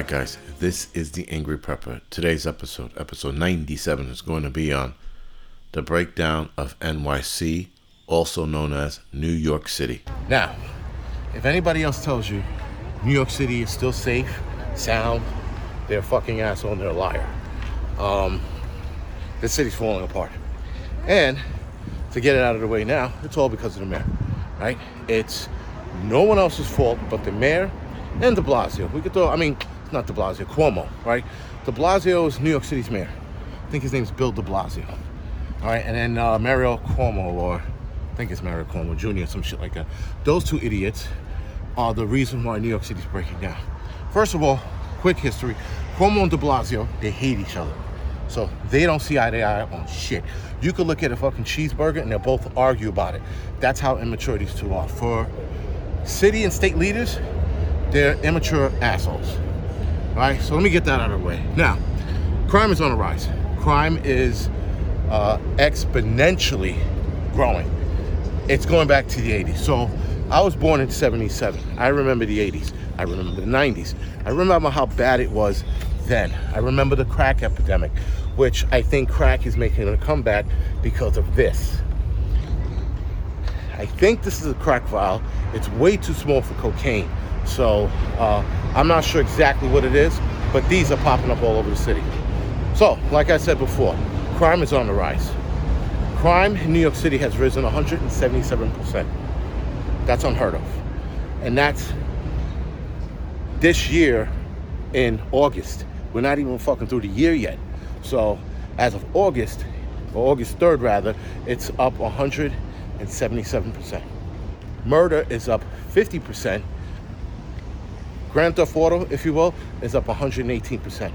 right, guys, this is The Angry Prepper. Today's episode, episode 97, is going to be on the breakdown of NYC, also known as New York City. Now, if anybody else tells you New York City is still safe, sound, they're a fucking asshole and they're a liar. The city's falling apart. And to get it out of the way now, it's all because of the mayor, right? It's no one else's fault but the mayor and de Blasio. We could throw, I mean, not de Blasio, Cuomo, right? De Blasio is New York City's mayor. I think his name's Bill de Blasio. All right, and then Mario Cuomo, or I think it's Mario Cuomo Jr., some shit like that. Those two idiots are the reason why New York City's breaking down. First of all, quick history. Cuomo and de Blasio, they hate each other. So they don't see eye to eye on shit. You could look at a fucking cheeseburger and they'll both argue about it. That's how immature these two are. For city and state leaders, they're immature assholes. All right, so let me get that out of the way. Now, crime is on the rise. Crime is exponentially growing. It's going back to the 80s. So I was born in 77. I remember the 80s. I remember the 90s. I remember how bad it was then. I remember the crack epidemic, which I think crack is making a comeback because of this. I think this is a crack vial. It's way too small for cocaine. So I'm not sure exactly what it is, but these are popping up all over the city. So like I said before, crime is on the rise. Crime in New York City has risen 177%. That's unheard of. And that's this year in August. We're not even fucking through the year yet. So as of August, or August 3rd rather, it's up 177%. Murder is up 50%. Grand Theft Auto, if you will, is up 118%.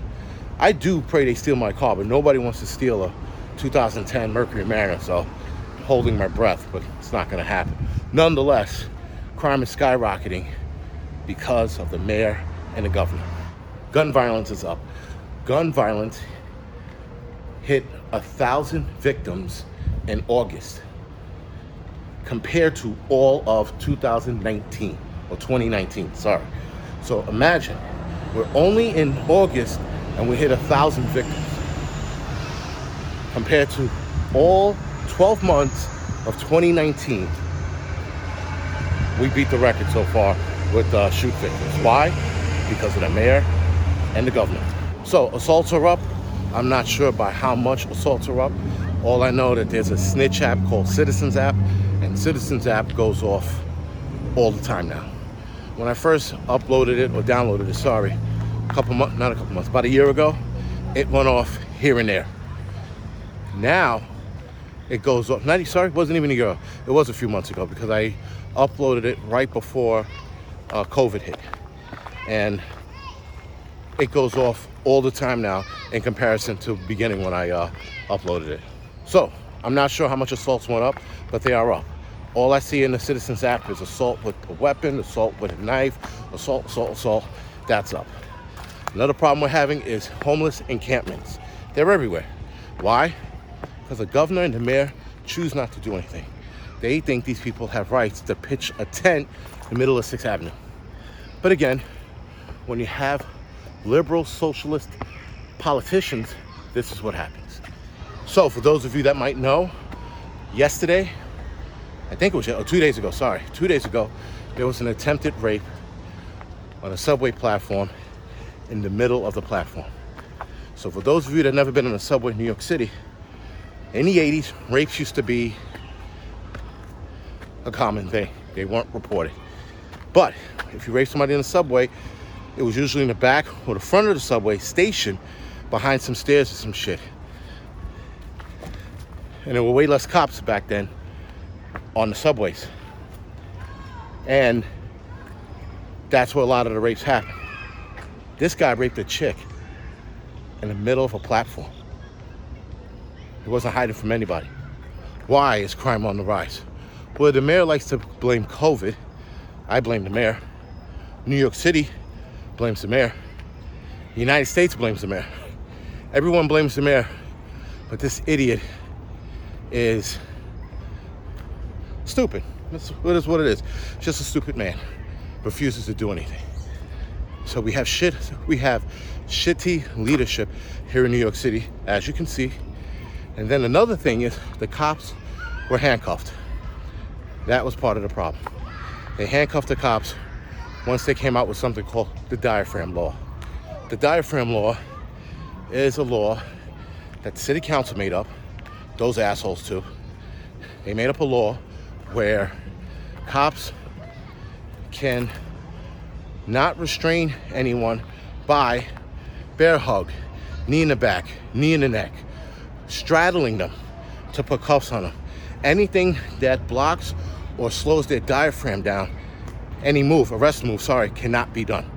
I do pray they steal my car, but nobody wants to steal a 2010 Mercury Mariner, so I'm holding my breath, but it's not gonna happen. Nonetheless, crime is skyrocketing because of the mayor and the governor. Gun violence is up. Gun violence hit 1,000 victims in August compared to all of 2019 or 2019, sorry. So imagine, we're only in August and we hit 1,000 victims compared to all 12 months of 2019. We beat the record so far with shoot victims. Why? Because of the mayor and the governor. So assaults are up. I'm not sure by how much assaults are up. All I know that there's a snitch app called Citizens App, and Citizens App goes off all the time now. When I first uploaded it, or downloaded it, sorry, about a year ago, it went off here and there. Now it goes off, wasn't even a year. It was a few months ago because I uploaded it right before COVID hit. And it goes off all the time now in comparison to beginning when I uploaded it. So I'm not sure how much assaults went up, but they are up. All I see in the Citizens app is assault with a weapon, assault with a knife, assault. That's up. Another problem we're having is homeless encampments. They're everywhere. Why? Because the governor and the mayor choose not to do anything. They think these people have rights to pitch a tent in the middle of 6th Avenue. But again, when you have liberal socialist politicians, this is what happens. So for those of you that might know, yesterday, I think it was 2 days ago, sorry, 2 days ago, there was an attempted rape on a subway platform in the middle of the platform. So for those of you that have never been on a subway in New York City, in the 80s, rapes used to be a common thing. They weren't reported. But if you rape somebody in the subway, it was usually in the back or the front of the subway station behind some stairs or some shit. And there were way less cops back then on the subways. And that's where a lot of the rapes happen. This guy raped a chick in the middle of a platform. He wasn't hiding from anybody. Why is crime on the rise? Well, the mayor likes to blame COVID. I blame the mayor. New York City blames the mayor. The United States blames the mayor. Everyone blames the mayor, but this idiot is stupid. That's what it is. Just a stupid man. Refuses to do anything. So we have shitty leadership here in New York City, as you can see. And then another thing is the cops were handcuffed. That was part of the problem. They handcuffed the cops once they came out with something called the diaphragm law. The diaphragm law is a law that the city council made up, those assholes too. They made up a law where cops can not restrain anyone by bear hug, knee in the back, knee in the neck, straddling them to put cuffs on them. Anything that blocks or slows their diaphragm down, any move, arrest move, cannot be done.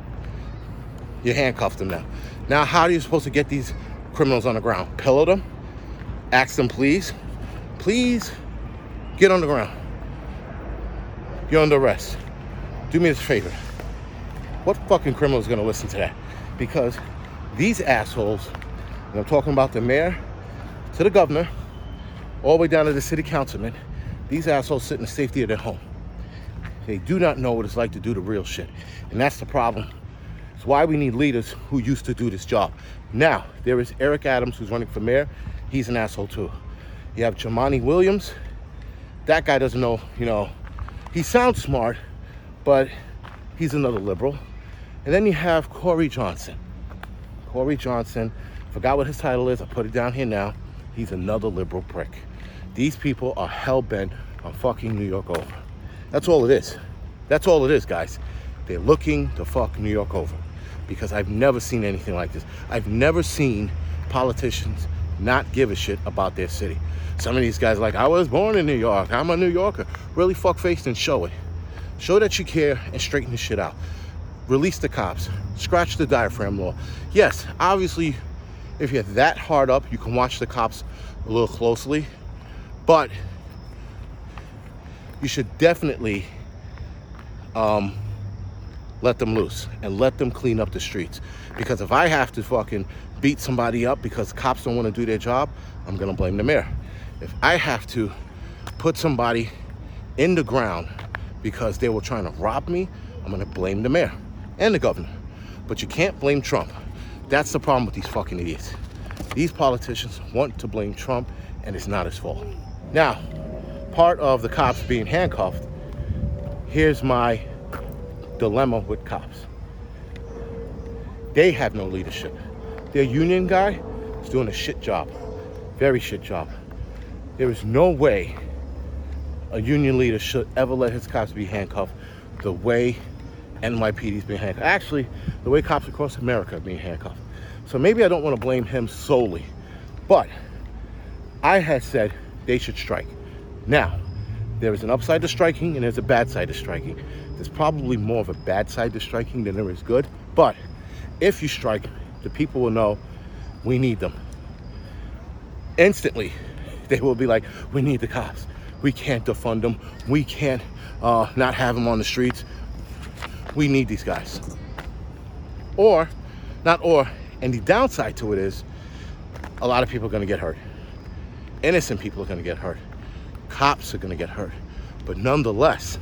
You handcuff them now. Now, how are you supposed to get these criminals on the ground? Pillow them, ask them, please get on the ground. You're under arrest. Do me this favor. What fucking criminal is going to listen to that? Because these assholes, and I'm talking about the mayor to the governor, all the way down to the city councilman, these assholes sit in the safety of their home. They do not know what it's like to do the real shit. And that's the problem. It's why we need leaders who used to do this job. Now, there is Eric Adams, who's running for mayor. He's an asshole too. You have Jumaane Williams. That guy doesn't know, you know, he sounds smart, but he's another liberal. And then you have Corey Johnson. Corey Johnson, forgot what his title is. I put it down here now. He's another liberal prick. These people are hell-bent on fucking New York over. That's all it is. That's all it is, guys. They're looking to fuck New York over. Because I've never seen anything like this. I've never seen politicians not give a shit about their city. Some of these guys are like, I was born in New York, I'm a New Yorker. Really fuck-faced and show it. Show that you care and straighten the shit out. Release the cops, scratch the diaphragm law. Yes, obviously, if you're that hard up, you can watch the cops a little closely, but you should definitely let them loose and let them clean up the streets. Because if I have to fucking beat somebody up because cops don't want to do their job, I'm gonna blame the mayor. If I have to put somebody in the ground because they were trying to rob me, I'm gonna blame the mayor and the governor. But you can't blame Trump. That's the problem with these fucking idiots. These politicians want to blame Trump, and it's not his fault. Now, part of the cops being handcuffed, here's my dilemma with cops. They have no leadership. Their union guy is doing a shit job, very shit job. There is no way a union leader should ever let his cops be handcuffed the way NYPD's being handcuffed. Actually, the way cops across America are being handcuffed. So maybe I don't want to blame him solely, but I had said they should strike. Now, there is an upside to striking and there's a bad side to striking. There's probably more of a bad side to striking than there is good, but if you strike, the people will know we need them. Instantly, they will be like, we need the cops. We can't defund them. We can't not have them on the streets. We need these guys. And the downside to it is a lot of people are gonna get hurt. Innocent people are gonna get hurt. Cops are gonna get hurt. But nonetheless,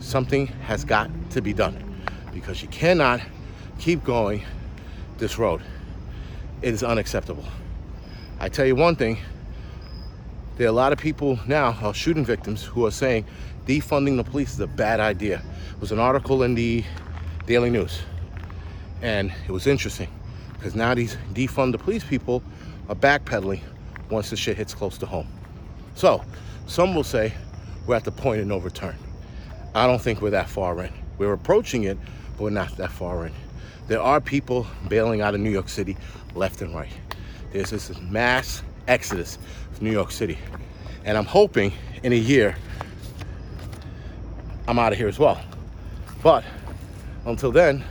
something has got to be done because you cannot keep going this road. It is unacceptable. I tell you one thing, there are a lot of people now, shooting victims, who are saying defunding the police is a bad idea. It was an article in the Daily News, and it was interesting because now these defund the police people are backpedaling once the shit hits close to home. So some will say we're at the point of no return. I don't think we're that far in. We're approaching it, but we're not that far in. There are people bailing out of New York City left and right. There's this mass exodus of New York City. And I'm hoping in a year, I'm out of here as well. But until then,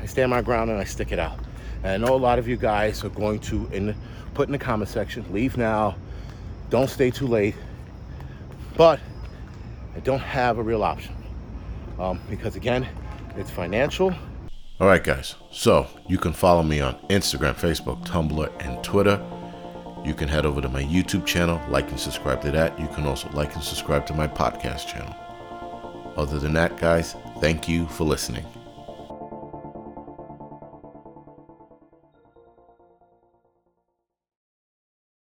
I stand my ground and I stick it out. And I know a lot of you guys are going to put in the comment section, leave now, don't stay too late. But I don't have a real option because, again, it's financial. All right, guys. So you can follow me on Instagram, Facebook, Tumblr, and Twitter. You can head over to my YouTube channel, like and subscribe to that. You can also like and subscribe to my podcast channel. Other than that, guys, thank you for listening.